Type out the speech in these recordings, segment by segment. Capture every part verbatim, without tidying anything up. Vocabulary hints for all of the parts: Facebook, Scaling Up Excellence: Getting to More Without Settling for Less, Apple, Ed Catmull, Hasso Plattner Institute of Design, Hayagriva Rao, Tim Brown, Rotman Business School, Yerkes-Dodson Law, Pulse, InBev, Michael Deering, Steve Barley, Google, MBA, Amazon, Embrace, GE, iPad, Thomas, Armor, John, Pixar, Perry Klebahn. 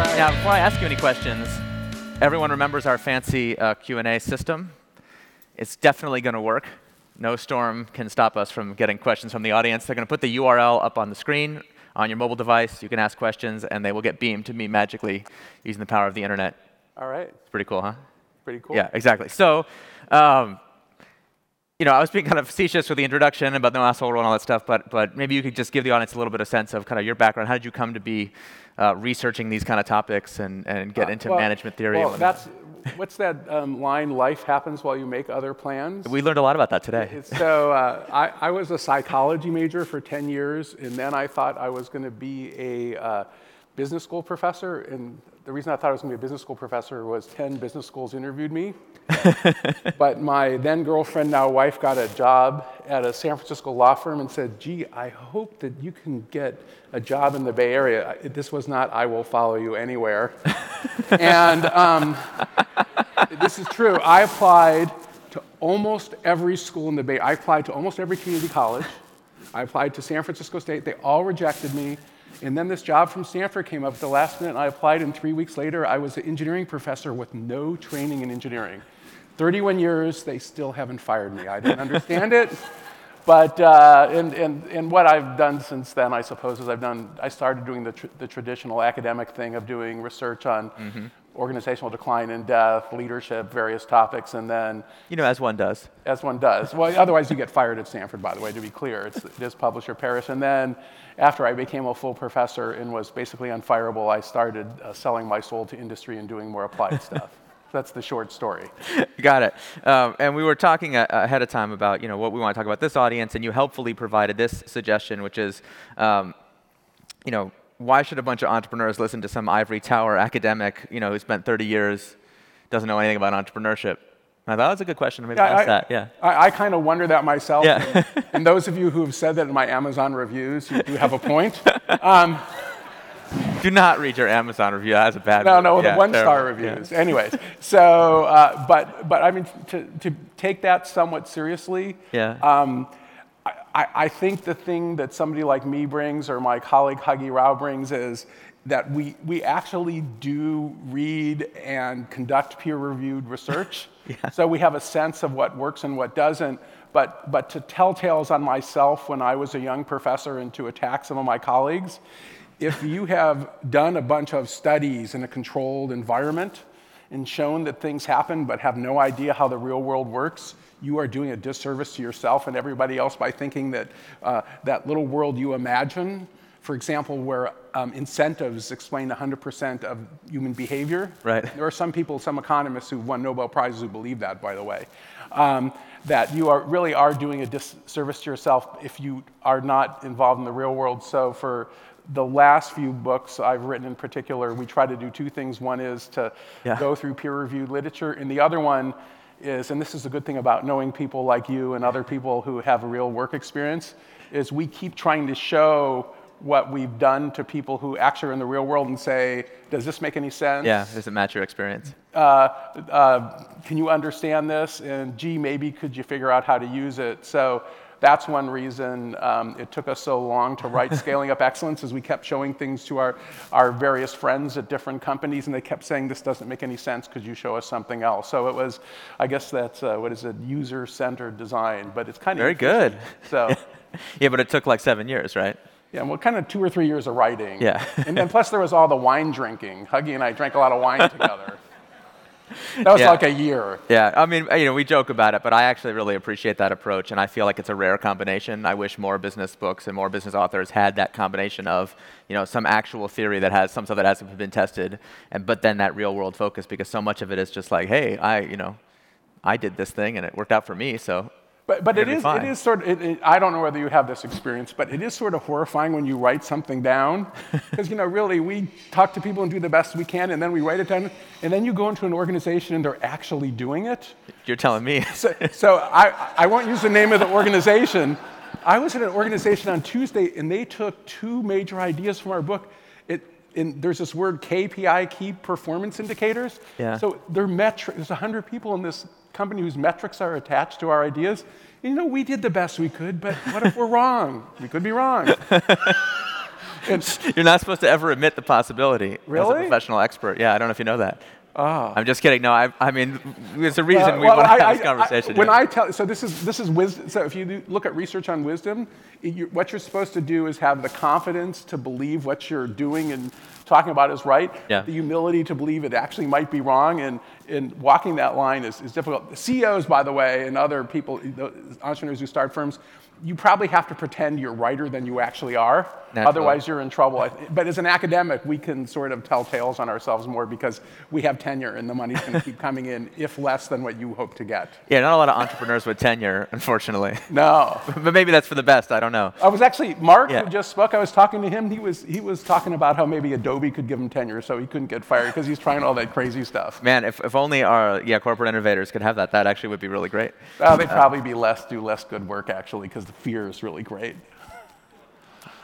right. Now, before I ask you any questions, everyone remembers our fancy uh, Q and A system. It's definitely going to work. No storm can stop us from getting questions from the audience. They're going to put the U R L up on the screen on your mobile device. You can ask questions, and they will get beamed to me magically using the power of the internet. All right. It's pretty cool, huh? Pretty cool. Yeah, exactly. So, um, you know, I was being kind of facetious with the introduction about the last whole role and all that stuff, but but maybe you could just give the audience a little bit of sense of kind of your background. How did you come to be uh, researching these kind of topics and, and get uh, into well, management theory? Well, and that's, what's that um, line, life happens while you make other plans? We learned a lot about that today. So uh, I, I was a psychology major for ten years, and then I thought I was going to be a uh, business school professor. And the reason I thought I was going to be a business school professor was ten business schools interviewed me. But my then girlfriend, now wife, got a job at a San Francisco law firm and said, gee, I hope that you can get a job in the Bay Area. This was not, I will follow you anywhere. And um, this is true. I applied to almost every school in the Bay. I applied to almost every community college. I applied to San Francisco State. They all rejected me. And then this job from Stanford came up at the last minute, and I applied, and three weeks later, I was an engineering professor with no training in engineering. thirty-one years, they still haven't fired me. I didn't understand it. But, uh, and, and, and what I've done since then, I suppose, is I've done, I started doing the, tr- the traditional academic thing of doing research on mm-hmm. organizational decline and death, leadership, various topics, and then... You know, as one does. As one does. Well, otherwise you get fired at Stanford, by the way, to be clear. It's, it is publish or perish. And then after I became a full professor and was basically unfireable, I started uh, selling my soul to industry and doing more applied stuff. That's the short story. Got it. Um, and we were talking a- ahead of time about, you know, what we want to talk about this audience, and you helpfully provided this suggestion, which is, um, you know, why should a bunch of entrepreneurs listen to some ivory tower academic, you know, who spent thirty years, doesn't know anything about entrepreneurship? I thought that was a good question. Maybe yeah, ask I, that. Yeah. I, I kind of wonder that myself. Yeah. and, and those of you who have said that in my Amazon reviews, you do have a point. Um, do not read your Amazon review. That's a bad one. No, no, no, yeah, the one-star reviews. Yeah. Anyways, so, uh, but but I mean, to to take that somewhat seriously. Yeah. Um, I, I think the thing that somebody like me brings or my colleague Huggy Rao brings is that we, we actually do read and conduct peer-reviewed research. Yeah. So we have a sense of what works and what doesn't. But, but to tell tales on myself when I was a young professor and to attack some of my colleagues, if you have done a bunch of studies in a controlled environment and shown that things happen but have no idea how the real world works, you are doing a disservice to yourself and everybody else by thinking that uh, that little world you imagine, for example, where um, incentives explain one hundred percent of human behavior. Right. There are some people, some economists who've won Nobel Prizes who believe that, by the way, um, that you are really are doing a disservice to yourself if you are not involved in the real world. So for the last few books I've written in particular, we try to do two things. One is to yeah. go through peer-reviewed literature, and the other one is, and this is a good thing about knowing people like you and other people who have a real work experience, is we keep trying to show what we've done to people who actually are in the real world and say, does this make any sense? Yeah, does it match your experience? Uh, uh, can you understand this? And gee, maybe could you figure out how to use it? So that's one reason um, it took us so long to write Scaling Up Excellence, is we kept showing things to our, our various friends at different companies, and they kept saying, this doesn't make any sense. Could you show us something else? So it was, I guess that's, uh, what is it, user-centered design, but it's kind of very good. So, yeah, but it took like seven years, right? Yeah, well, kind of two or three years of writing. Yeah. And then plus there was all the wine drinking. Huggy and I drank a lot of wine together. That was yeah. like a year. Yeah, I mean, you know, we joke about it, but I actually really appreciate that approach, and I feel like it's a rare combination. I wish more business books and more business authors had that combination of, you know, some actual theory that has some stuff that hasn't been tested, and but then that real-world focus, because so much of it is just like, hey, I, you know, I did this thing and it worked out for me, so. But but it is it is sort of it, it, I don't know whether you have this experience, but it is sort of horrifying when you write something down, because you know really we talk to people and do the best we can, and then we write it down, and then you go into an organization and they're actually doing it. You're telling me. so so I I won't use the name of the organization. I was at an organization on Tuesday, and they took two major ideas from our book. It and there's this word K P I, key performance indicators. Yeah. So they're metric. There's one hundred people in this company whose metrics are attached to our ideas. You know, we did the best we could, but what if we're wrong? We could be wrong. You're not supposed to ever admit the possibility. Really? As a professional expert. Yeah, I don't know if you know that. Oh. I'm just kidding. No, I, I mean, there's a reason uh, well, we want to have I, this conversation. I, when I tell, so this is this is wisdom. So if you look at research on wisdom, it, you, what you're supposed to do is have the confidence to believe what you're doing and talking about is right. Yeah. The humility to believe it actually might be wrong, and and walking that line is is difficult. The C E Os, by the way, and other people, the entrepreneurs who start firms, you probably have to pretend you're righter than you actually are. Naturally. Otherwise, you're in trouble. But as an academic, we can sort of tell tales on ourselves more because we have tenure and the money's going to keep coming in, if less than what you hope to get. Yeah, not a lot of entrepreneurs with tenure, unfortunately. No. But maybe that's for the best. I don't know. I was actually, Mark, yeah. who just spoke, I was talking to him. He was he was talking about how maybe Adobe could give him tenure so he couldn't get fired because he's trying all that crazy stuff. Man, if, if only our yeah corporate innovators could have that, that actually would be really great. Oh, they'd probably be less do less good work, actually, because the fear is really great.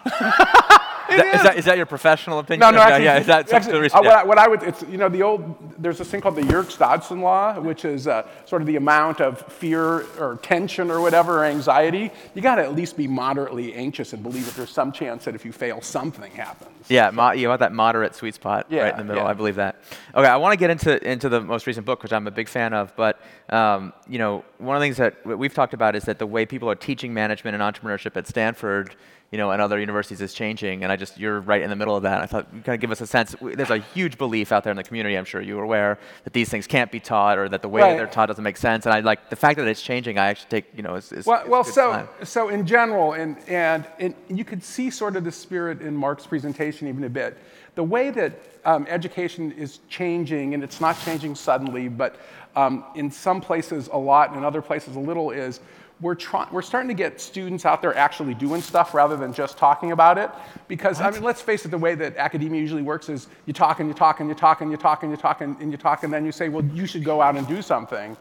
Is, that, is. Is, that, is that your professional opinion? No, no, actually, yeah, is that actually, the reason, yeah. what, I, what I would, it's, you know, the old, there's this thing called the Yerkes-Dodson Law, which is uh, sort of the amount of fear or tension or whatever, or anxiety. You got to at least be moderately anxious and believe that there's some chance that if you fail, something happens. Yeah, mo- you want that moderate sweet spot yeah, right in the middle. Yeah. I believe that. Okay, I want to get into into the most recent book, which I'm a big fan of, but um, you know, one of the things that we've talked about is that the way people are teaching management and entrepreneurship at Stanford, you know, and other universities is changing, and I just, you're right in the middle of that. I thought you kind of give us a sense. There's a huge belief out there in the community, I'm sure you're aware, that these things can't be taught or that the way right. that they're taught doesn't make sense, and I like the fact that it's changing. I actually take, you know, is, is Well, is well so time. so in general, and, and and you could see sort of the spirit in Mark's presentation even a bit. The way that um, education is changing, and it's not changing suddenly, but um, in some places a lot, and in other places a little, is We're, try- we're starting to get students out there actually doing stuff rather than just talking about it. Because, what? I mean, let's face it, the way that academia usually works is you talk and you talk and you talk and you talk and you talk and, and you talk and then you say, well, you should go out and do something.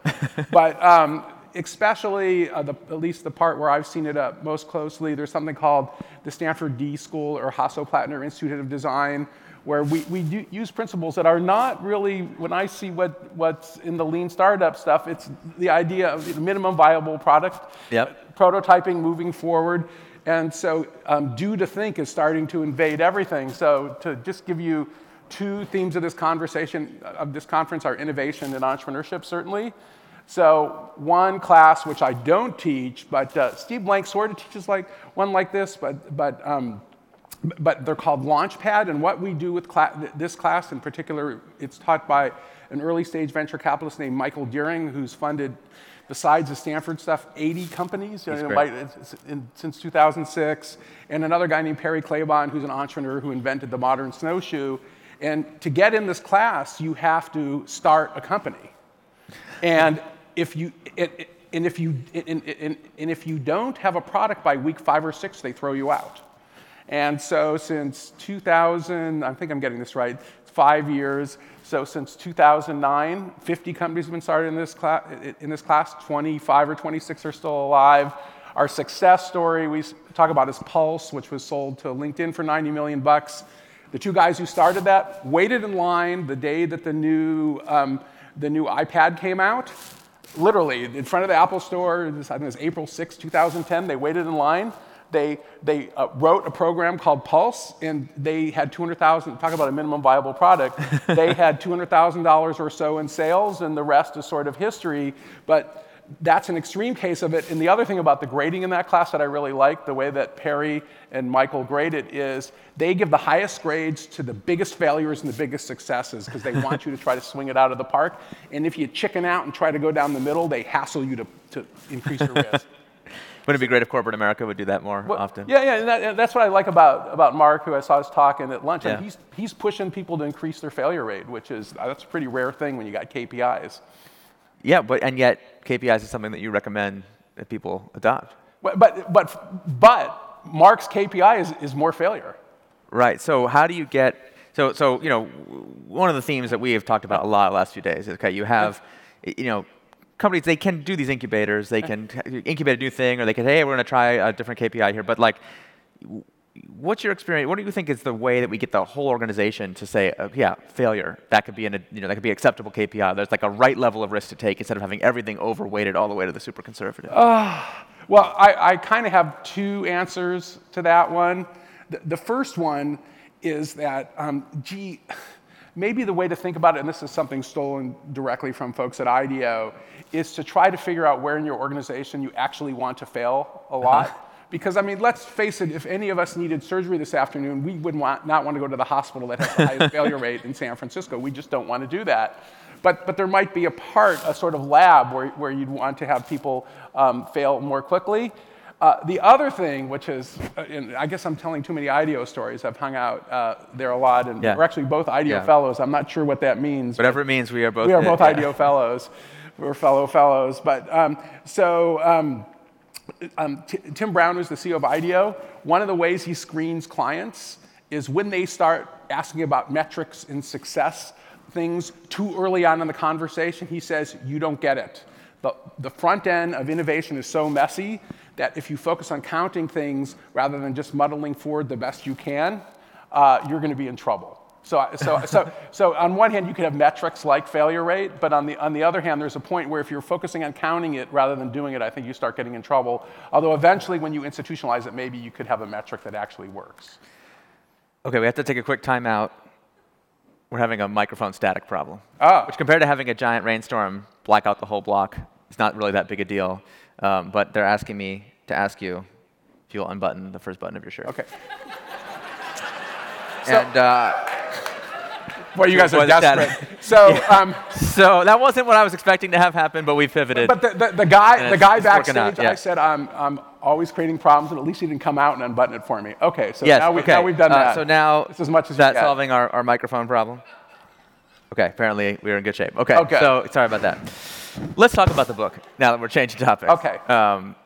But um, especially, uh, the, at least the part where I've seen it up most closely, there's something called the Stanford D School or Hasso Plattner Institute of Design, where we, we do use principles that are not really, when I see what, what's in the lean startup stuff, it's the idea of the minimum viable product, yep. prototyping, moving forward. And so um, do to think is starting to invade everything. So to just give you two themes of this conversation, of this conference, are innovation and entrepreneurship, certainly. So one class, which I don't teach, but uh, Steve Blank sort of teaches like one like this, but but. Um, But they're called Launchpad, and what we do with cla- this class in particular, it's taught by an early-stage venture capitalist named Michael Deering, who's funded, besides the Stanford stuff, eighty companies you know, by, in, since two thousand six, and another guy named Perry Klebahn, who's an entrepreneur who invented the modern snowshoe. And to get in this class, you have to start a company, and if you it, it, and if you and, and, and if you don't have a product by week five or six, they throw you out. And so since two thousand, I think I'm getting this right, five years. So since two thousand nine, fifty companies have been started in this class. In this class, twenty-five or twenty-six are still alive. Our success story we talk about is Pulse, which was sold to LinkedIn for ninety million bucks. The two guys who started that waited in line the day that the new um, the new iPad came out. Literally in front of the Apple store. This, I think it was April sixth, two thousand ten. They waited in line. They they uh, wrote a program called Pulse, and they had two hundred thousand dollars, talk about a minimum viable product, they had two hundred thousand dollars or so in sales, and the rest is sort of history. But that's an extreme case of it. And the other thing about the grading in that class that I really like, the way that Perry and Michael grade it, is they give the highest grades to the biggest failures and the biggest successes, because they want you to try to swing it out of the park. And if you chicken out and try to go down the middle, they hassle you to, to increase your risk. Wouldn't it be great if corporate America would do that more well, often? Yeah, yeah, and, that, and that's what I like about, about Mark, who I saw his talk in at lunch. Yeah. And he's he's pushing people to increase their failure rate, which is that's a pretty rare thing when you got K P Is. Yeah, but and yet K P Is is something that you recommend that people adopt. But but but, but Mark's K P I is, is more failure. Right. So how do you get? So so you know, one of the themes that we have talked about a lot the last few days is okay, you have, you know. Companies, they can do these incubators. They can incubate a new thing, or they can, hey, we're going to try a different K P I here. But like, what's your experience? What do you think is the way that we get the whole organization to say, oh, yeah, failure? That could be an, you know, that could be acceptable K P I. There's like a right level of risk to take instead of having everything overweighted all the way to the super conservative. Uh, well, I, I kind of have two answers to that one. The, the first one is that um, G E, maybe the way to think about it, and this is something stolen directly from folks at IDEO, is to try to figure out where in your organization you actually want to fail a lot. Uh-huh. Because, I mean, let's face it, if any of us needed surgery this afternoon, we would want, not want to go to the hospital that has the highest failure rate in San Francisco. We just don't want to do that. But, but there might be a part, a sort of lab, where, where you'd want to have people um, fail more quickly. Uh, the other thing, which is, uh, and I guess I'm telling too many IDEO stories. I've hung out uh, there a lot, and yeah. we're actually both IDEO yeah. fellows. I'm not sure what that means. Whatever it means, we are both. We are both yeah. IDEO fellows. We're fellow fellows. But um, so um, um, T- Tim Brown, who's the C E O of IDEO, one of the ways he screens clients is when they start asking about metrics and success things too early on in the conversation. He says, "You don't get it. The, the front end of innovation is so messy that if you focus on counting things rather than just muddling forward the best you can, uh, you're going to be in trouble." So, so, so, so on one hand, you could have metrics like failure rate, but on the on the other hand, there's a point where if you're focusing on counting it rather than doing it, I think you start getting in trouble. Although eventually, when you institutionalize it, maybe you could have a metric that actually works. Okay, we have to take a quick timeout. We're having a microphone static problem, oh. which compared to having a giant rainstorm black out the whole block, it's not really that big a deal. Um, but they're asking me to ask you if you'll unbutton the first button of your shirt. Okay. and uh, well, you guys are desperate. Static. So, yeah. um, so that wasn't what I was expecting to have happen, but we pivoted. But the, the, the guy, the guy backstage, out, yeah. I said, I'm, I'm always creating problems, and at least he didn't come out and unbutton it for me. Okay, so yes, now, we, okay. now we've done uh, that. So now it's as much as that's solving our, our microphone problem. Okay, apparently we were in good shape. Okay, okay, so sorry about that. Let's talk about the book now that we're changing topics. Okay. Um,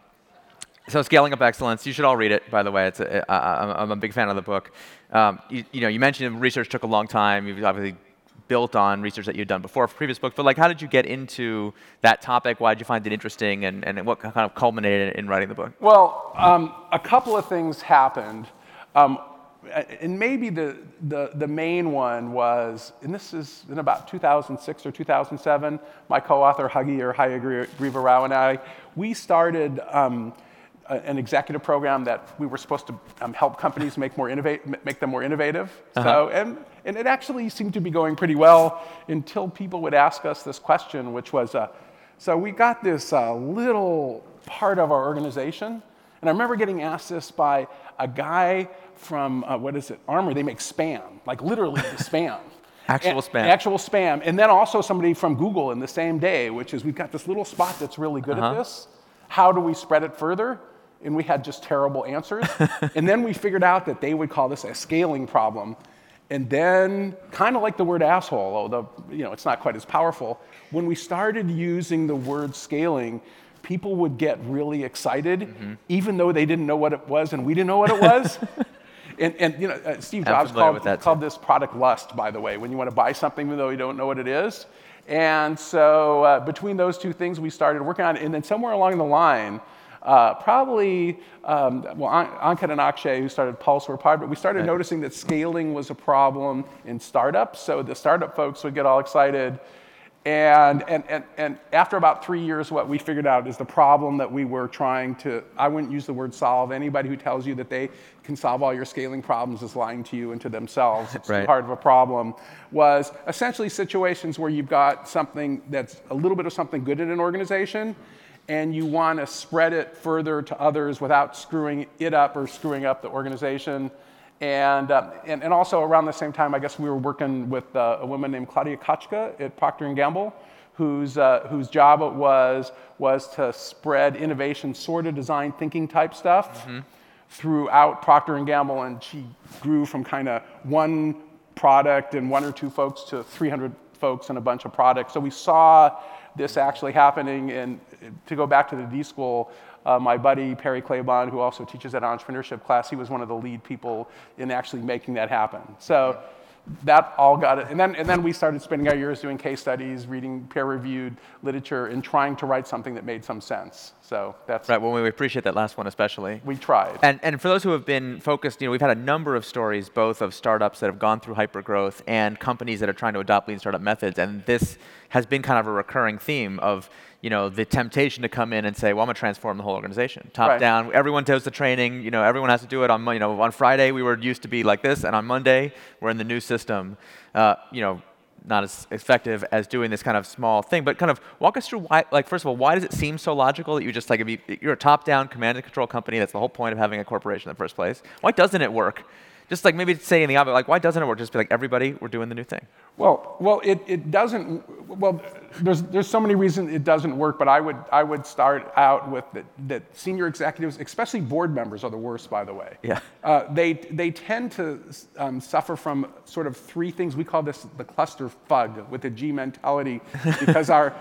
so Scaling Up Excellence, you should all read it, by the way. It's a, I, I'm a big fan of the book. Um, you, you know, you mentioned research took a long time. You've obviously built on research that you'd done before for previous books, but like, how did you get into that topic? Why did you find it interesting, and, and what kind of culminated in writing the book? Well, um, a couple of things happened, um, and maybe the, the the main one was, and this is in about two thousand six or two thousand seven, my co-author Huggy or Hayagriva Rao and I, we started um, a, an executive program that we were supposed to um, help companies make more innovate, make them more innovative. Uh-huh. So and. And it actually seemed to be going pretty well until people would ask us this question, which was, uh, so we got this uh, little part of our organization, and I remember getting asked this by a guy from, uh, what is it, Armor. They make spam, like literally the spam. Actual and, spam. Actual spam. And then also somebody from Google in the same day, which is, we've got this little spot that's really good uh-huh. at this. How do we spread it further? And we had just terrible answers. And then we figured out that they would call this a scaling problem. And then, kind of like the word asshole, although you know it's not quite as powerful, when we started using the word scaling, people would get really excited, mm-hmm. even though they didn't know what it was and we didn't know what it was. and, and you know, uh, Steve Jobs called, called this product lust, by the way, when you want to buy something even though you don't know what it is. And so uh, between those two things, we started working on it. And then somewhere along the line, Uh, probably, um, well, An- Ankit and Akshay, who started Pulse, were part of it. We started noticing that scaling was a problem in startups, so the startup folks would get all excited. And, and, and, and after about three years, what we figured out is the problem that we were trying to, I wouldn't use the word solve. Anybody who tells you that they can solve all your scaling problems is lying to you and to themselves. It's right. too hard of a problem. Was essentially situations where you've got something that's a little bit of something good in an organization, and you want to spread it further to others without screwing it up or screwing up the organization. And um, and, and also around the same time, I guess we were working with uh, a woman named Claudia Kotchka at Procter and Gamble, whose uh, whose job it was was to spread innovation, sort of design thinking type stuff mm-hmm. throughout Procter and Gamble. And she grew from kind of one product and one or two folks to three hundred folks and a bunch of products. So we saw this actually happening. And to go back to the D School, uh, my buddy Perry Klebahn, who also teaches that entrepreneurship class, he was one of the lead people in actually making that happen. So that all got it. And then, and then we started spending our years doing case studies, reading peer-reviewed literature, and trying to write something that made some sense. So that's right. Well, we appreciate that last one especially. We tried. And and for those who have been focused, you know, we've had a number of stories, both of startups that have gone through hypergrowth and companies that are trying to adopt lean startup methods. And this has been kind of a recurring theme of, you know, the temptation to come in and say, well, I'm going to transform the whole organization. Top right. down, everyone does the training, you know, everyone has to do it on, you know, on Friday we were used to be like this, and on Monday we're in the new system. Uh, you know, not as effective as doing this kind of small thing, but kind of walk us through why, like, first of all, why does it seem so logical that you just, like, if you, you're a top-down command and control company, that's the whole point of having a corporation in the first place. Why doesn't it work? Just like maybe say in the obvious, like, why doesn't it work? Just be like, everybody, we're doing the new thing. Well, well, it, it doesn't, well, there's there's so many reasons it doesn't work, but I would I would start out with that, that senior executives, especially board members, are the worst, by the way. Yeah. Uh, they, they tend to um, suffer from sort of three things. We call this the cluster fug with a G mentality, because our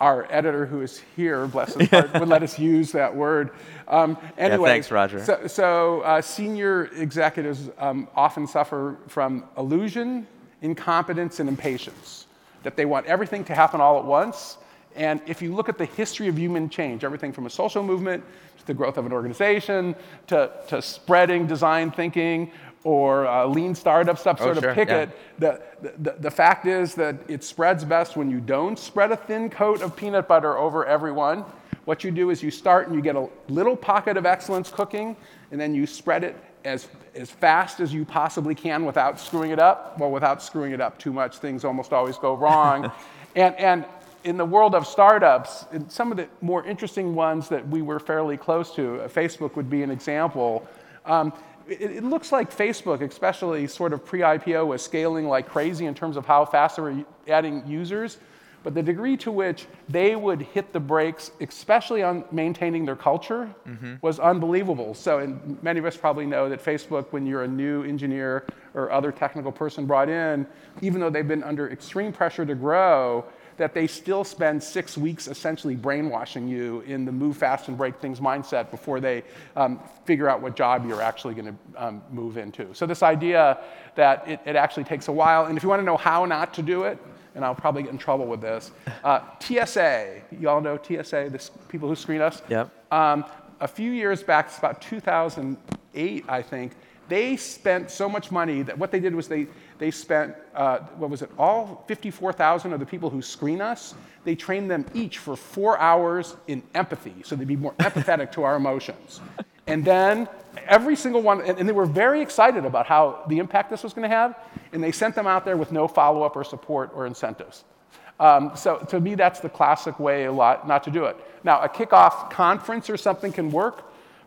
Our editor, who is here, bless his heart, would let us use that word. Um, anyway, yeah, thanks, Roger. So, so uh, senior executives um, often suffer from illusion, incompetence, and impatience, that they want everything to happen all at once. And if you look at the history of human change, everything from a social movement to the growth of an organization to, to spreading design thinking, or uh, lean startup stuff, oh, sort of sure, pick it. Yeah. The, the, the fact is that it spreads best when you don't spread a thin coat of peanut butter over everyone. What you do is you start and you get a little pocket of excellence cooking, and then you spread it as as fast as you possibly can without screwing it up. Well, without screwing it up too much, things almost always go wrong. and and in the world of startups, in some of the more interesting ones that we were fairly close to, Facebook would be an example. Um, It looks like Facebook, especially sort of pre-I P O, was scaling like crazy in terms of how fast they were adding users. But the degree to which they would hit the brakes, especially on maintaining their culture, mm-hmm. was unbelievable. So and many of us probably know that Facebook, when you're a new engineer or other technical person brought in, even though they've been under extreme pressure to grow, that they still spend six weeks essentially brainwashing you in the move fast and break things mindset before they um, figure out what job you're actually going to um, move into. So this idea that it, it actually takes a while, and if you want to know how not to do it, and I'll probably get in trouble with this, uh, T S A, you all know T S A, the people who screen us? Yep. Um, a few years back, it's about two thousand eight, I think, they spent so much money that what they did was they they spent, uh, what was it, all fifty-four thousand of the people who screen us, they trained them each for four hours in empathy, so they'd be more empathetic to our emotions. And then every single one, and, and they were very excited about how the impact this was going to have, and they sent them out there with no follow-up or support or incentives. Um, so to me, that's the classic way a lot not to do it. Now, a kickoff conference or something can work,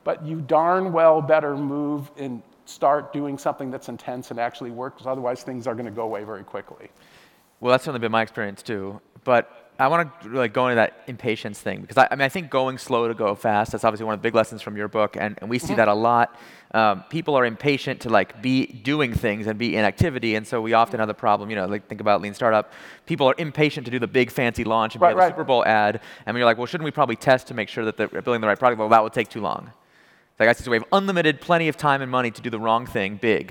but you darn well better move in start doing something that's intense and actually works, otherwise things are going to go away very quickly. Well, that's certainly been my experience too, but I want to really go into that impatience thing, because I, I mean, I think going slow to go fast, that's obviously one of the big lessons from your book, and, and we mm-hmm. see that a lot. Um, people are impatient to like be doing things and be in activity, and so we often have the problem, you know, like think about Lean Startup, people are impatient to do the big fancy launch and right, be right. a Super Bowl ad, and we're like, well, shouldn't we probably test to make sure that they're building the right product? Well, that would take too long. Like I said, we have unlimited, plenty of time and money to do the wrong thing big,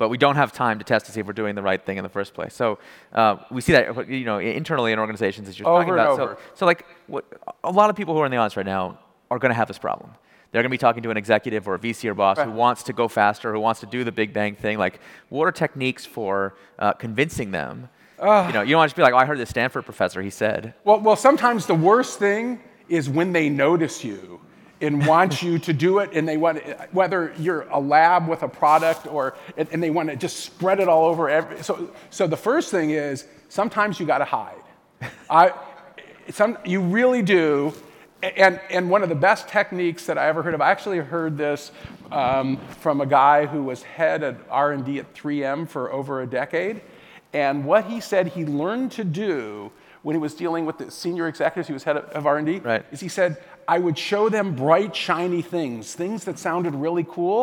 but we don't have time to test to see if we're doing the right thing in the first place. So uh, we see that, you know, internally in organizations as you're over talking about. Over. So, so like what, a lot of people who are in the audience right now are going to have this problem. They're going to be talking to an executive or a V C or boss right. who wants to go faster, who wants to do the big bang thing. Like, what are techniques for uh, convincing them? Uh, you know, you don't want to just be like, oh, I heard this Stanford professor, he said. Well, well, sometimes the worst thing is when they notice you and want you to do it, and they want, whether you're a lab with a product or, and, and they want to just spread it all over every, so so the first thing is, sometimes you gotta hide. I, some, you really do, and and one of the best techniques that I ever heard of, I actually heard this um, from a guy who was head of R and D at three M for over a decade, and what he said he learned to do when he was dealing with the senior executives, he was head of R and D, right. is he said, I would show them bright, shiny things, things that sounded really cool,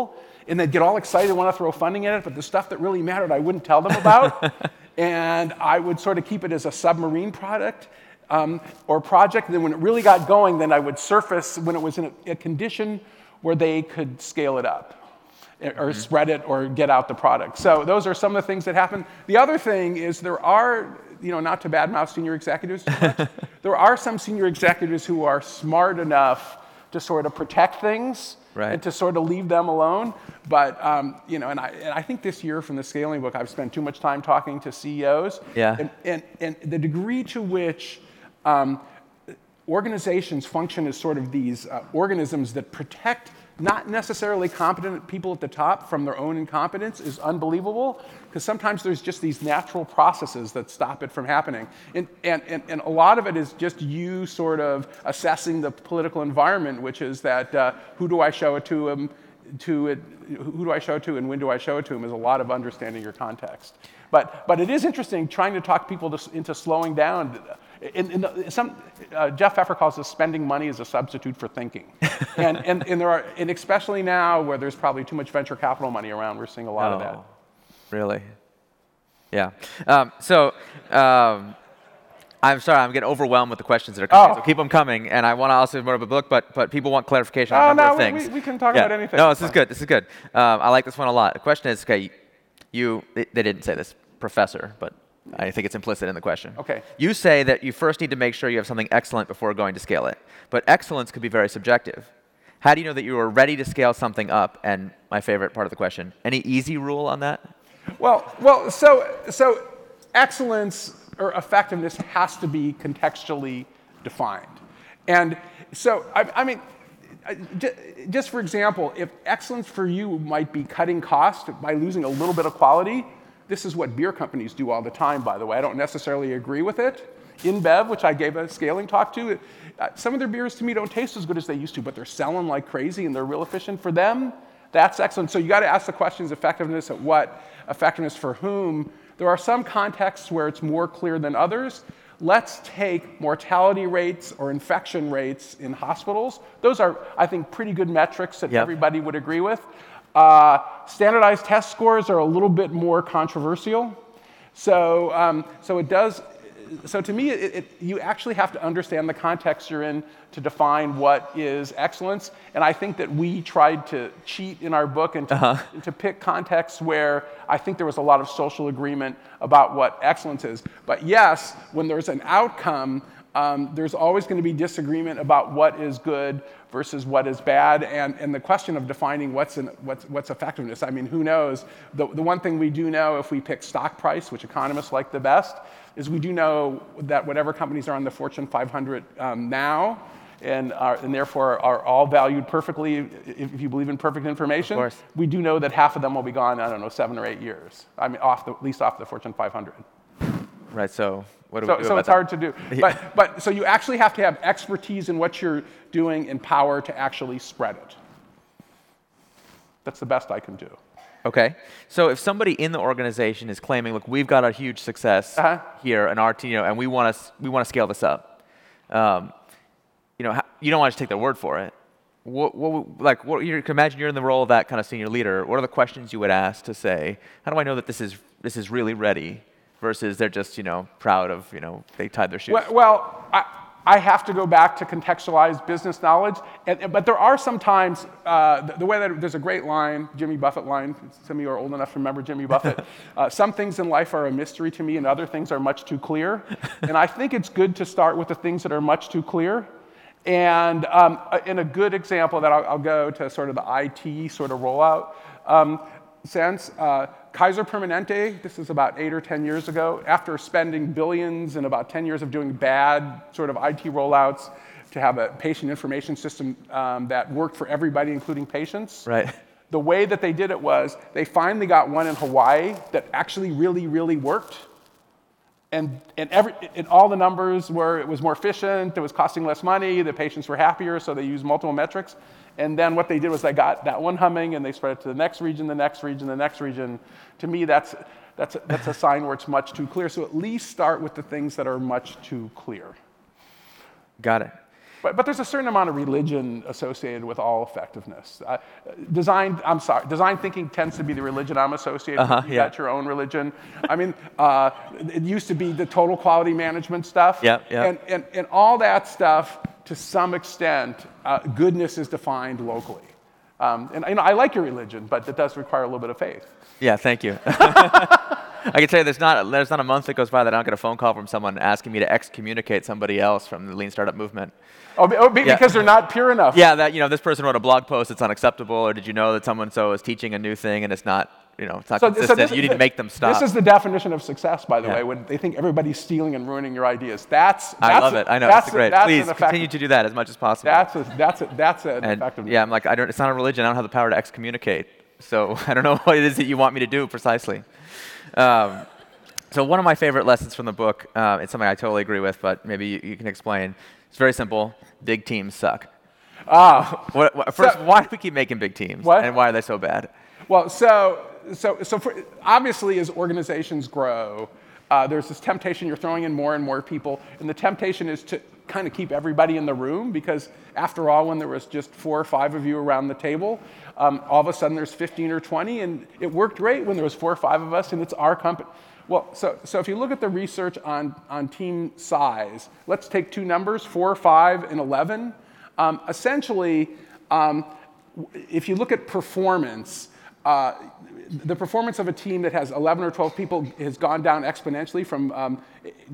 and they'd get all excited and want to throw funding at it, but the stuff that really mattered, I wouldn't tell them about. And I would sort of keep it as a submarine product um, or project, and then when it really got going, then I would surface when it was in a, a condition where they could scale it up or mm-hmm. spread it or get out the product. So those are some of the things that happen. The other thing is there are, you know, not to badmouth senior executives too much, there are some senior executives who are smart enough to sort of protect things right. and to sort of leave them alone. But, um, you know, and I, and I think this year from the Scaling book, I've spent too much time talking to C E Os. Yeah. And, and, and the degree to which um, organizations function as sort of these uh, organisms that protect not necessarily competent people at the top from their own incompetence is unbelievable, because sometimes there's just these natural processes that stop it from happening. And, and, and, and a lot of it is just you sort of assessing the political environment, which is that uh, who do I show it to, um, to it, who do I show it to and when do I show it to them is a lot of understanding your context. But, but it is interesting trying to talk people to, into slowing down. In, in the, some, uh, Jeff Pfeffer calls this spending money as a substitute for thinking, and, and and there are and especially now where there's probably too much venture capital money around, we're seeing a lot oh, of that. Really? Yeah. Um, so um, I'm sorry, I'm getting overwhelmed with the questions that are coming. Oh. So keep them coming, and I want to also more of a book, but but people want clarification on oh, a number no, of things. We, we, we can talk yeah. about anything. No, this is good. This is good. Um, I like this one a lot. The question is, okay, you they, they didn't say this, professor, but. I think it's implicit in the question. Okay. You say that you first need to make sure you have something excellent before going to scale it. But excellence could be very subjective. How do you know that you are ready to scale something up? And my favorite part of the question, any easy rule on that? Well, well, so so excellence or effectiveness has to be contextually defined. And so, I, I mean, just for example, if excellence for you might be cutting cost by losing a little bit of quality, this is what beer companies do all the time, by the way. I don't necessarily agree with it. InBev, which I gave a scaling talk to, uh, some of their beers to me don't taste as good as they used to, but they're selling like crazy and they're real efficient. For them, that's excellent. So you got to ask the questions, effectiveness at what, effectiveness for whom. There are some contexts where it's more clear than others. Let's take mortality rates or infection rates in hospitals. Those are, I think, pretty good metrics that yep. everybody would agree with. Uh, standardized test scores are a little bit more controversial, so um, so it does. So to me, it, it, you actually have to understand the context you're in to define what is excellence. And I think that we tried to cheat in our book and to, uh-huh. to pick contexts where I think there was a lot of social agreement about what excellence is. But yes, when there's an outcome, um, there's always going to be disagreement about what is good versus what is bad, and, and the question of defining what's in, what's what's effectiveness. I mean, who knows? The, the one thing we do know if we pick stock price, which economists like the best, is we do know that whatever companies are on the Fortune five hundred um, now, and, are, and therefore are all valued perfectly, if, if you believe in perfect information, we do know that half of them will be gone, I don't know, seven or eight years, I mean, off the, at least off the Fortune five hundred. Right, so what do so, we do so about it's that? Hard to do. But, but so you actually have to have expertise in what you're doing and power to actually spread it. That's the best I can do. Okay. So if somebody in the organization is claiming, look, we've got a huge success uh-huh. here in our team, you know, and we want to we want to scale this up, um, you know, you don't want to just take their word for it. What, what, like, what, you can imagine you're in the role of that kind of senior leader. What are the questions you would ask to say, how do I know that this is this is really ready? Versus they're just, you know, proud of, you know, they tied their shoes. Well, well I, I have to go back to contextualized business knowledge. And, and, but there are sometimes, uh, the, the way that there's a great line, Jimmy Buffett line, some of you are old enough to remember Jimmy Buffett, uh, some things in life are a mystery to me and other things are much too clear. And I think it's good to start with the things that are much too clear. And um, in a good example that I'll, I'll go to sort of the I T sort of rollout um, sense, uh, Kaiser Permanente, this is about eight or ten years ago, after spending billions and about ten years of doing bad sort of I T rollouts to have a patient information system um, that worked for everybody, including patients. Right. The way that they did it was they finally got one in Hawaii that actually really, really worked. And, and, every, and all the numbers were, it was more efficient, it was costing less money, the patients were happier, so they used multiple metrics. And then what they did was they got that one humming, and they spread it to the next region, the next region, the next region. To me, that's that's a, that's a sign where it's much too clear. So at least start with the things that are much too clear. Got it. But but there's a certain amount of religion associated with all effectiveness. Uh, design, I'm sorry, design thinking tends to be the religion I'm associated uh-huh, with. You yeah. got your own religion. I mean, uh, it used to be the total quality management stuff. Yeah, yeah. And, and, and all that stuff. To some extent, uh, goodness is defined locally. Um, and you know, I like your religion, but that does require a little bit of faith. Yeah, thank you. I can tell you there's not, there's not a month that goes by that I don't get a phone call from someone asking me to excommunicate somebody else from the lean startup movement. Oh, oh because yeah. they're not pure enough. Yeah, that, you know, this person wrote a blog post that's unacceptable, or did you know that so-and-so is teaching a new thing and it's not, you know, it's not so, consistent, so this, you need to make them stop. This is the definition of success, by the yeah. way, when they think everybody's stealing and ruining your ideas. That's, that's I love a, it. I know, that's, that's great. That's Please continue to do that as much as possible. That's a, that's a, that's an effective. Yeah, I'm like, I don't, it's not a religion. I don't have the power to excommunicate. So I don't know what it is that you want me to do precisely. Um, so one of my favorite lessons from the book, uh, it's something I totally agree with, but maybe you, you can explain. It's very simple. Big teams suck. Ah, what, what, first, so, why do we keep making big teams, what? and why are they so bad? Well, so so so for, obviously, as organizations grow, uh, there's this temptation. You're throwing in more and more people, and the temptation is to kind of keep everybody in the room, because after all, when there was just four or five of you around the table, um, all of a sudden there's fifteen or twenty, and it worked great when there was four or five of us, and it's our company. Well, so so if you look at the research on on team size, let's take two numbers, four, five, and eleven. Um, essentially, um, if you look at performance, uh, the performance of a team that has eleven or twelve people has gone down exponentially from um,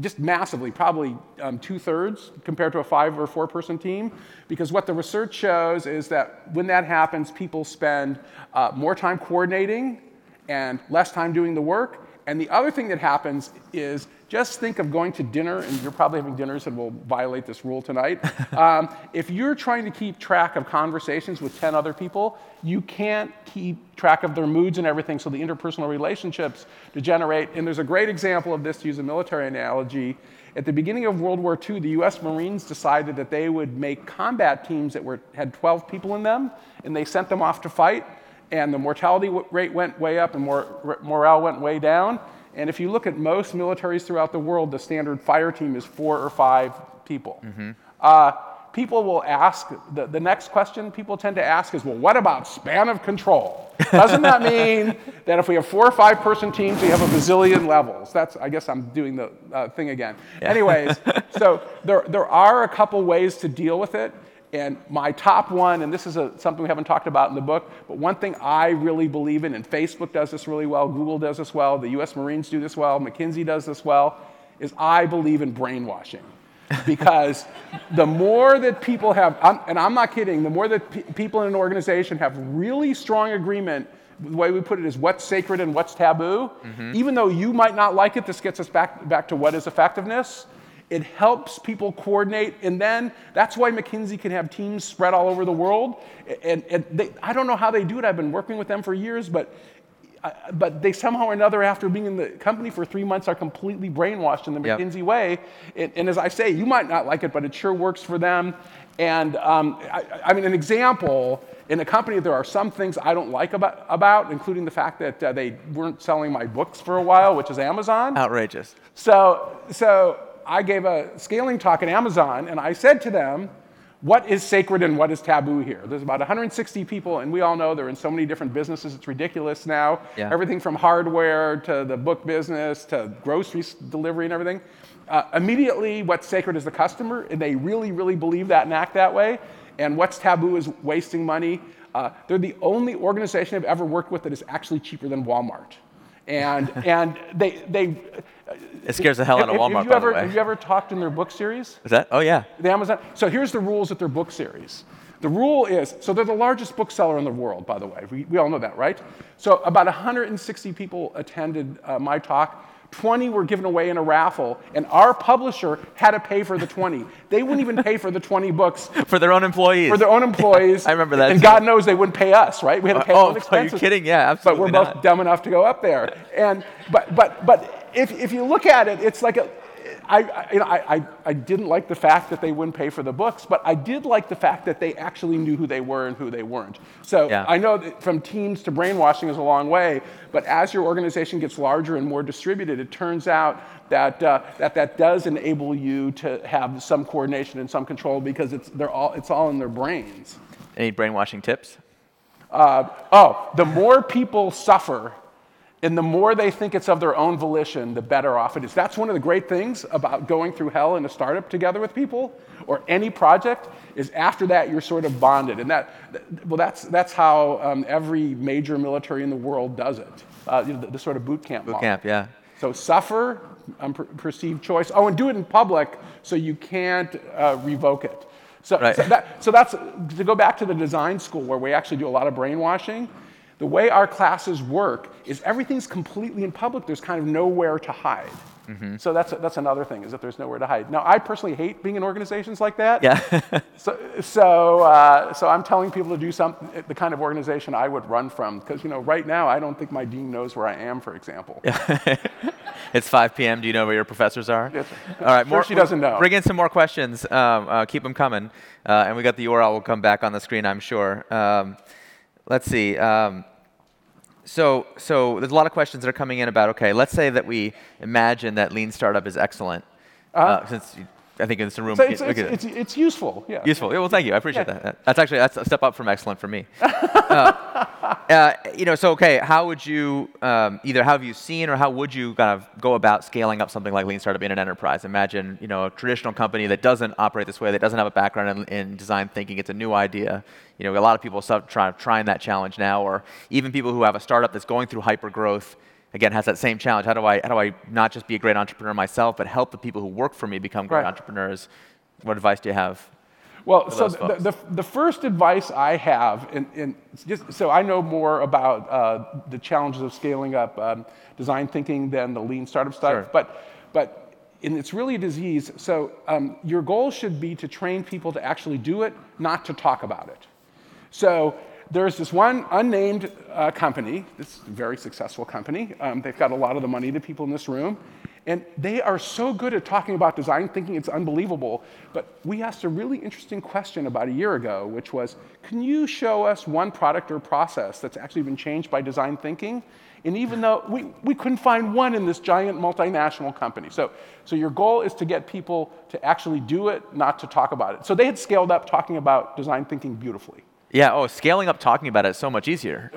just massively, probably um, two-thirds compared to a five or four-person team, because what the research shows is that when that happens, people spend uh, more time coordinating and less time doing the work. And the other thing that happens is, just think of going to dinner, and you're probably having dinners and we'll violate this rule tonight. Um, if you're trying to keep track of conversations with ten other people, you can't keep track of their moods and everything, so the interpersonal relationships degenerate. And there's a great example of this, to use a military analogy. At the beginning of World War Two, the U S Marines decided that they would make combat teams that were had twelve people in them, and they sent them off to fight. And the mortality rate went way up, and mor- morale went way down. And if you look at most militaries throughout the world, the standard fire team is four or five people. Mm-hmm. Uh, people will ask, the, the next question people tend to ask is, well, what about span of control? Doesn't that mean that if we have four or five person teams, we have a bazillion levels? That's, I guess I'm doing the uh, thing again. Yeah. Anyways, so there there are a couple ways to deal with it. And my top one, and this is a, something we haven't talked about in the book, but one thing I really believe in, and Facebook does this really well, Google does this well, the U S Marines do this well, McKinsey does this well, is I believe in brainwashing. Because the more that people have, I'm, and I'm not kidding, the more that pe- people in an organization have really strong agreement, the way we put it is what's sacred and what's taboo, mm-hmm. even though you might not like it, this gets us back, back to what is effectiveness. It helps people coordinate, and then that's why McKinsey can have teams spread all over the world. And, and they, I don't know how they do it. I've been working with them for years, but uh, but they somehow or another, after being in the company for three months, are completely brainwashed in the yep. McKinsey way. And, and as I say, you might not like it, but it sure works for them. And um, I, I mean, an example, in a company, there are some things I don't like about, about including the fact that uh, they weren't selling my books for a while, which is Amazon. Outrageous. So so. I gave a scaling talk at Amazon, and I said to them, what is sacred and what is taboo here? There's about one hundred sixty people, and we all know they're in so many different businesses, it's ridiculous now. Yeah. Everything from hardware to the book business to grocery delivery and everything. Uh, immediately, what's sacred is the customer, and they really, really believe that and act that way. And what's taboo is wasting money. Uh, they're the only organization I've ever worked with that is actually cheaper than Walmart. And and they they it scares the hell out of Walmart. Have you, ever, have you ever talked in their book series? Is that? Oh yeah. The Amazon. So here's the rules at their book series. The rule is, so they're the largest bookseller in the world, by the way. We we all know that, right? So about one hundred sixty people attended uh, my talk. twenty were given away in a raffle, and our publisher had to pay for the twenty. They wouldn't even pay for the twenty books. For their own employees. For their own employees. Yeah, I remember that. And too. God knows they wouldn't pay us, right? We had to pay uh, all the expenses. Oh, are you kidding? Yeah, absolutely. But we're not. both dumb enough to go up there. And but but but if if you look at it, it's like a, I, I you know I, I I didn't like the fact that they wouldn't pay for the books, but I did like the fact that they actually knew who they were and who they weren't. So yeah. I know that from teams to brainwashing is a long way, but as your organization gets larger and more distributed, it turns out that uh, that that does enable you to have some coordination and some control, because it's they're all it's all in their brains. Any brainwashing tips? Uh, oh, the more people suffer, and the more they think it's of their own volition, the better off it is. That's one of the great things about going through hell in a startup together with people, or any project, is after that you're sort of bonded. And that, well, that's that's how um, every major military in the world does it. Uh, you know, the, the sort of boot camp. Boot model. camp, yeah. So suffer, unperceived choice. Oh, and do it in public so you can't uh, revoke it. So, right. so, that, so that's, to go back to the design school where we actually do a lot of brainwashing, the way our classes work is everything's completely in public. There's kind of nowhere to hide. Mm-hmm. So that's that's another thing, is that there's nowhere to hide. Now, I personally hate being in organizations like that. Yeah. so so, uh, so I'm telling people to do some, the kind of organization I would run from. Because, you know, right now, I don't think my dean knows where I am, for example. It's five p.m. Do you know where your professors are? Yes. All right. More, sure she doesn't know. Bring in some more questions. Um, uh, keep them coming. Uh, and we got the U R L. Will come back on the screen, I'm sure. Um, let's see. Um, So, so there's a lot of questions that are coming in about, okay, let's say that we imagine that lean startup is excellent. Uh-huh. Uh, since you, I think it's a room. So it's, it's, it's, it's useful. Yeah. Useful. Yeah, well, thank you. I appreciate yeah. that. That's actually that's a step up from excellent for me. uh, uh, you know, so okay, how would you um, either how have you seen or how would you kind of go about scaling up something like lean startup in an enterprise? Imagine, you know, a traditional company that doesn't operate this way, that doesn't have a background in, in design thinking. It's a new idea. You know, a lot of people start trying trying that challenge now, or even people who have a startup that's going through hyper growth. Again, has that same challenge. How do I how do I not just be a great entrepreneur myself, but help the people who work for me become great right. entrepreneurs? What advice do you have? Well, so the, the the first advice I have, and in, in just so I know more about uh, the challenges of scaling up um, design thinking than the lean startup stuff, sure. but but and it's really a disease. So um, your goal should be to train people to actually do it, not to talk about it. So. There's this one unnamed uh, company, this very successful company. Um, they've got a lot of the money to people in this room. And they are so good at talking about design thinking, it's unbelievable. But we asked a really interesting question about a year ago, which was, can you show us one product or process that's actually been changed by design thinking? And even though we, we couldn't find one in this giant multinational company. So, so your goal is to get people to actually do it, not to talk about it. So they had scaled up talking about design thinking beautifully. Yeah, oh, scaling up talking about it is so much easier.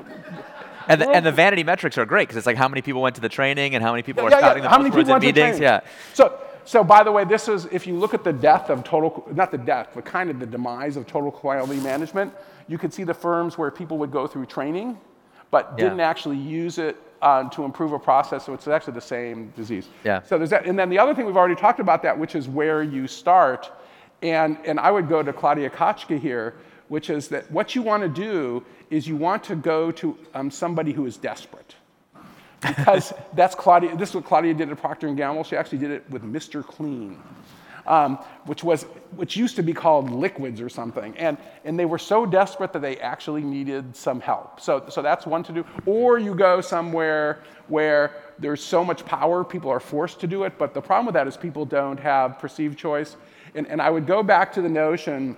And the, and the vanity metrics are great, because it's like how many people went to the training and how many people yeah, are yeah, spouting yeah. the most words in meetings. Yeah. So, so by the way, this is, if you look at the death of total, not the death, but kind of the demise of total quality management, you could see the firms where people would go through training, but didn't yeah. actually use it uh, to improve a process, so it's actually the same disease. Yeah. So there's that, and then the other thing we've already talked about that, which is where you start, and, and I would go to Claudia Kotchka here, which is that what you want to do is you want to go to um, somebody who is desperate. Because that's Claudia, this is what Claudia did at Procter and Gamble. She actually did it with Mister Clean, um, which was which used to be called liquids or something. And and they were so desperate that they actually needed some help. So so that's one to do. Or you go somewhere where there's so much power, people are forced to do it. But the problem with that is people don't have perceived choice. And and I would go back to the notion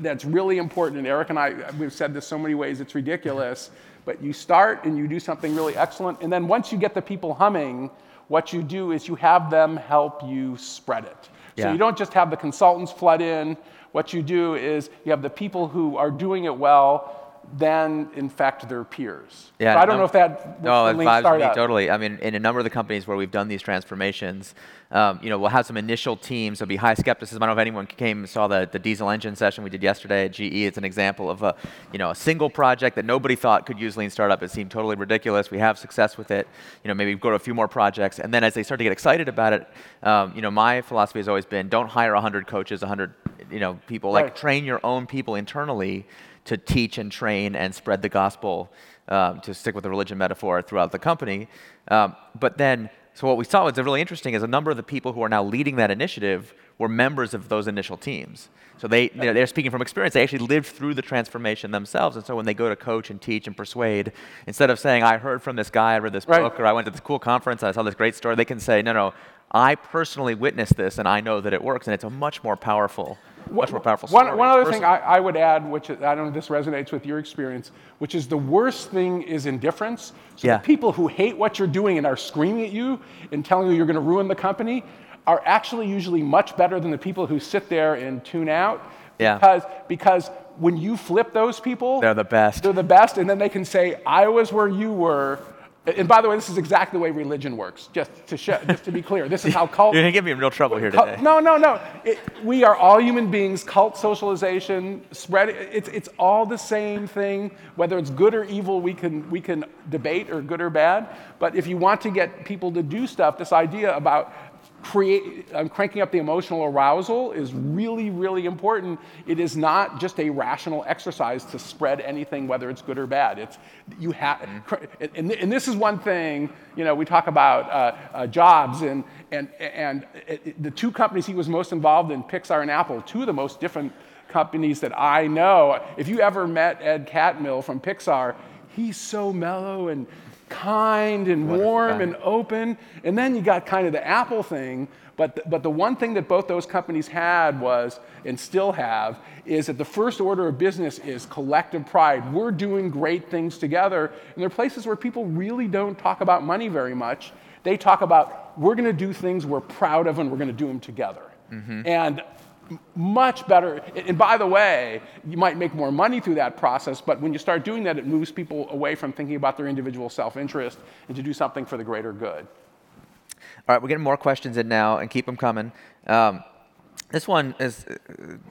that's really important, and Eric and I, we've said this so many ways, it's ridiculous, but you start and you do something really excellent, and then once you get the people humming, what you do is you have them help you spread it. Yeah. So you don't just have the consultants flood in, what you do is you have the people who are doing it well then infect their peers. Yeah, so I don't no, know if that no, it vibes me up. Totally. I mean, in a number of the companies where we've done these transformations, um, you know, we'll have some initial teams. There'll be high skepticism. I don't know if anyone came and saw the, the diesel engine session we did yesterday at G E. It's an example of a, you know, a single project that nobody thought could use lean startup. It seemed totally ridiculous. We have success with it. You know, maybe go to a few more projects, and then as they start to get excited about it, um, you know, my philosophy has always been: don't hire one hundred coaches, one hundred, you know, people. Right. Like train your own people internally to teach and train and spread the gospel, um, to stick with the religion metaphor, throughout the company. Um, but then, so what we saw was really interesting is a number of the people who are now leading that initiative were members of those initial teams. So they, they're, they're speaking from experience. They actually lived through the transformation themselves. And so when they go to coach and teach and persuade, instead of saying, I heard from this guy, I read this right. book, or I went to this cool conference, I saw this great story, they can say, no, no, I personally witnessed this, and I know that it works, and it's a much more powerful, much more powerful story. One, one other thing I, I would add, which is, I don't know if this resonates with your experience, which is the worst thing is indifference. So yeah. the people who hate what you're doing and are screaming at you and telling you you're going to ruin the company are actually usually much better than the people who sit there and tune out. Yeah. Because, because when you flip those people, they're the best. They're the best, and then they can say, I was where you were. And by the way, this is exactly the way religion works, just to, show, just to be clear. This is how cult... You're going to get me in real trouble here today. No, no, no. It, we are all human beings. Cult socialization, spread... It's, it's all the same thing. Whether it's good or evil, we can, we can debate, or good or bad. But if you want to get people to do stuff, this idea about create, um, cranking up the emotional arousal is really, really important. It is not just a rational exercise to spread anything, whether it's good or bad. It's you have, mm-hmm. and, and this is one thing. You know, we talk about uh, uh, Jobs and and and it, it, the two companies he was most involved in, Pixar and Apple, two of the most different companies that I know. If you ever met Ed Catmull from Pixar, he's so mellow and kind and warm and open. And then you got kind of the Apple thing, but the, but the one thing that both those companies had was, and still have, is that the first order of business is collective pride. We're doing great things together. And there are places where people really don't talk about money very much. They talk about, we're going to do things we're proud of and we're going to do them together. Mm-hmm. And much better. And by the way, you might make more money through that process, but when you start doing that, it moves people away from thinking about their individual self-interest and to do something for the greater good. All right, we're getting more questions in now, and keep them coming. Um, this one is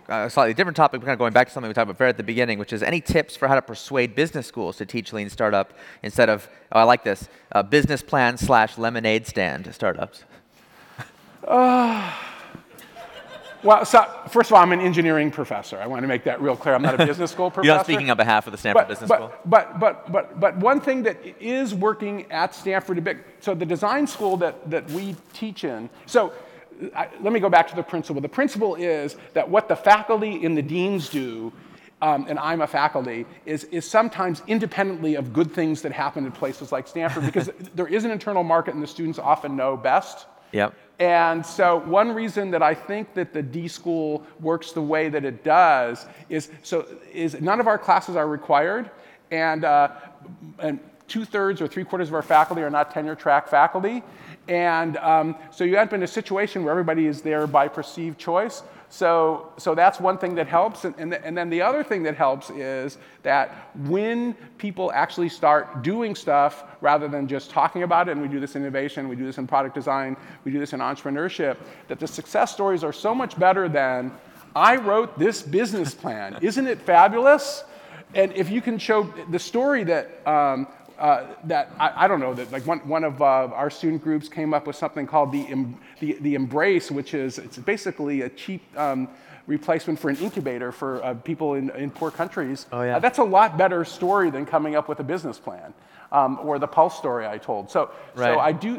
a slightly different topic, but kind of going back to something we talked about right at the beginning, which is any tips for how to persuade business schools to teach lean startup instead of, oh, I like this, uh, business plan slash lemonade stand startups? Ah. uh. Well, so first of all, I'm an engineering professor. I want to make that real clear. I'm not a business school professor. You're not speaking on behalf of the Stanford but, Business but, School. But, but, but, but one thing that is working at Stanford a bit, so the design school that, that we teach in, so I, let me go back to the principle. The principle is that what the faculty and the deans do, um, and I'm a faculty, is, is sometimes independently of good things that happen in places like Stanford, because there is an internal market and the students often know best. Yep. And so one reason that I think that the D school works the way that it does is so is none of our classes are required, and uh, and two-thirds or three-quarters of our faculty are not tenure-track faculty. And um, so you end up in a situation where everybody is there by perceived choice. So so that's one thing that helps. And, and, th- and then the other thing that helps is that when people actually start doing stuff rather than just talking about it, and we do this in innovation, we do this in product design, we do this in entrepreneurship, that the success stories are so much better than, I wrote this business plan. Isn't it fabulous? And if you can show the story that... Um, Uh, that I, I don't know that like one one of uh, our student groups came up with something called the em, the, the embrace, which is it's basically a cheap um, replacement for an incubator for uh, people in, in poor countries. Oh yeah, uh, that's a lot better story than coming up with a business plan um, or the Pulse story I told. So right. so I do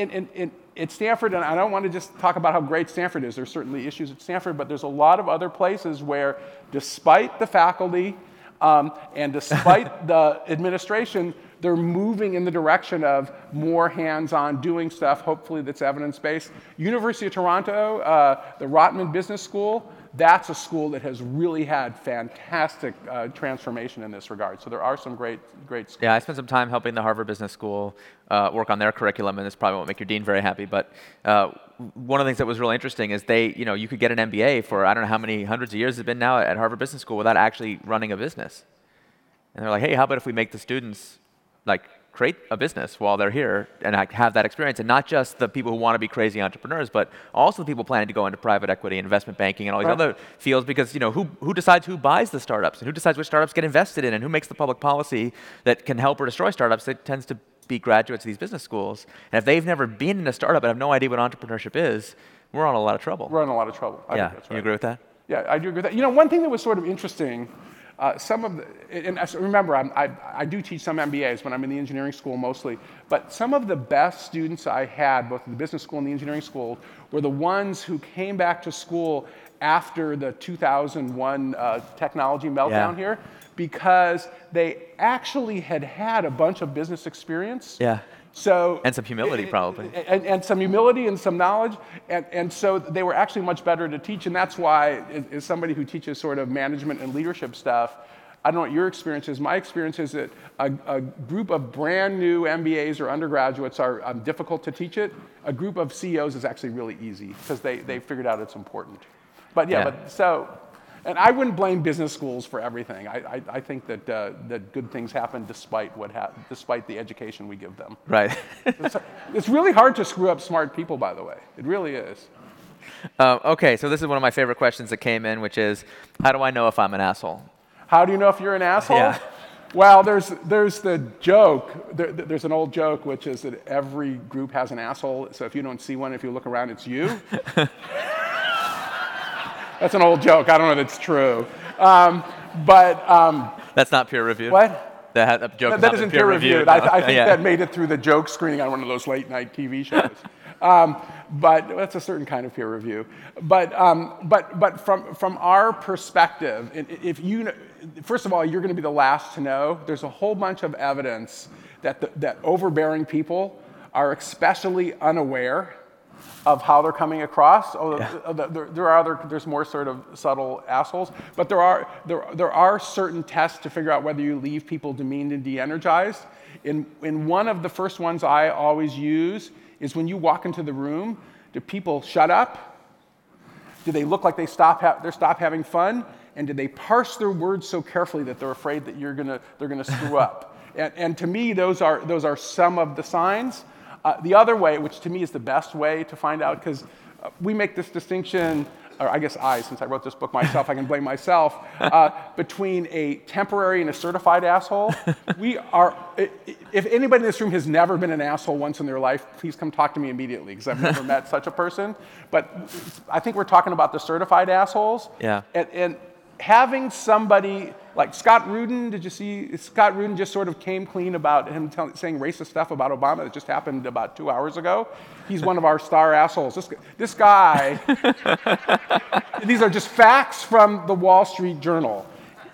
in in in at Stanford, and I don't want to just talk about how great Stanford is. There's certainly issues at Stanford, but there's a lot of other places where, despite the faculty um, and despite the administration, they're moving in the direction of more hands-on doing stuff, hopefully that's evidence-based. University of Toronto, uh, the Rotman Business School, that's a school that has really had fantastic uh, transformation in this regard. So there are some great, great schools. Yeah, I spent some time helping the Harvard Business School uh, work on their curriculum, and this probably won't make your dean very happy, but uh, one of the things that was really interesting is they, you know, you could get an M B A for I don't know how many hundreds of years it's been now at Harvard Business School without actually running a business. And they're like, hey, how about if we make the students like create a business while they're here and have that experience, and not just the people who want to be crazy entrepreneurs, but also the people planning to go into private equity, investment banking, and all these right. other fields, because you know who who decides who buys the startups, and who decides which startups get invested in, and who makes the public policy that can help or destroy startups? It tends to be graduates of these business schools, and if they've never been in a startup and have no idea what entrepreneurship is, we're on a lot of trouble. We're on a lot of trouble. I yeah, think that's right. You agree with that? Yeah, I do agree with that. You know, one thing that was sort of interesting. Uh, some of the, and remember, I'm, I, I do teach some M B As when I'm in the engineering school mostly, but some of the best students I had, both in the business school and the engineering school, were the ones who came back to school after the two thousand one uh, technology meltdown yeah. here, because they actually had had a bunch of business experience. Yeah. So and some humility, it, probably. And, and some humility and some knowledge. And, and so they were actually much better to teach. And that's why, as somebody who teaches sort of management and leadership stuff, I don't know what your experience is. My experience is that a, a group of brand new M B As or undergraduates are um, difficult to teach it. A group of C E Os is actually really easy because they, they figured out it's important. But yeah, yeah. but so... And I wouldn't blame business schools for everything. I, I, I think that uh, that good things happen despite what ha- despite the education we give them. Right. it's, it's really hard to screw up smart people, by the way. It really is. Uh, okay, so this is one of my favorite questions that came in, which is, how do I know if I'm an asshole? How do you know if you're an asshole? Yeah. Well, there's there's the joke. There, there's an old joke, which is that every group has an asshole. So if you don't see one, if you look around, it's you. That's an old joke. I don't know if it's true. Um, but um, that's not peer reviewed. What? That, that joke that, that isn't peer reviewed. reviewed. No. I, I think yeah. that made it through the joke screening on one of those late night T V shows. Um, but that's a certain kind of peer review. But um, but but from from our perspective, if you first of all, you're going to be the last to know. There's a whole bunch of evidence that the, that overbearing people are especially unaware of how they're coming across. Oh, yeah. there, there are other, there's more sort of subtle assholes, but there are there there are certain tests to figure out whether you leave people demeaned and de-energized. In in one of the first ones I always use is when you walk into the room, do people shut up? Do they look like they stop ha- they stop having fun? And do they parse their words so carefully that they're afraid that you're gonna they're gonna screw up? And, and to me, those are those are some of the signs. Uh, the other way, which to me is the best way to find out, because uh, we make this distinction, or I guess I, since I wrote this book myself, I can blame myself, uh, between a temporary and a certified asshole. We are, if anybody in this room has never been an asshole once in their life, please come talk to me immediately, because I've never met such a person. But I think we're talking about the certified assholes. Yeah. And, and having somebody like Scott Rudin, did you see? Scott Rudin just sort of came clean about him tell, saying racist stuff about Obama that just happened about two hours ago. He's one of our star assholes. This, this guy, these are just facts from the Wall Street Journal.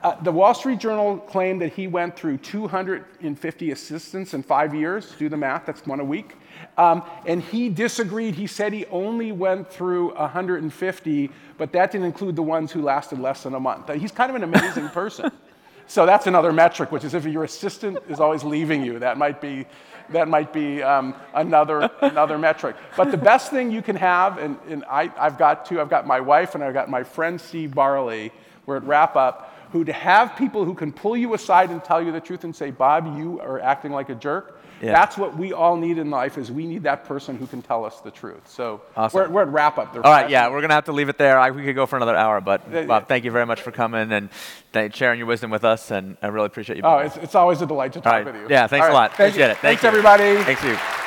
Uh, the Wall Street Journal claimed that he went through two hundred fifty assistants in five years. Do the math, that's one a week. Um, and he disagreed. He said he only went through one hundred fifty, but that didn't include the ones who lasted less than a month. He's kind of an amazing person. So that's another metric, which is if your assistant is always leaving you, that might be that might be um, another another metric. But the best thing you can have, and, and I, I've got two, I've got my wife and I've got my friend Steve Barley, we're at Wrap Up, who to have people who can pull you aside and tell you the truth and say, Bob, you are acting like a jerk. Yeah. That's what we all need in life, is we need that person who can tell us the truth. So awesome. we're, we're at wrap-up. All right, yeah, we're going to have to leave it there. I, we could go for another hour, but uh, Bob, thank you very much for coming and th- sharing your wisdom with us, and I really appreciate you being Oh, it's, it's always a delight to talk right. with you. Yeah, thanks all a right. lot. Thank appreciate you. it. Thank thanks, you. everybody. Thanks, you.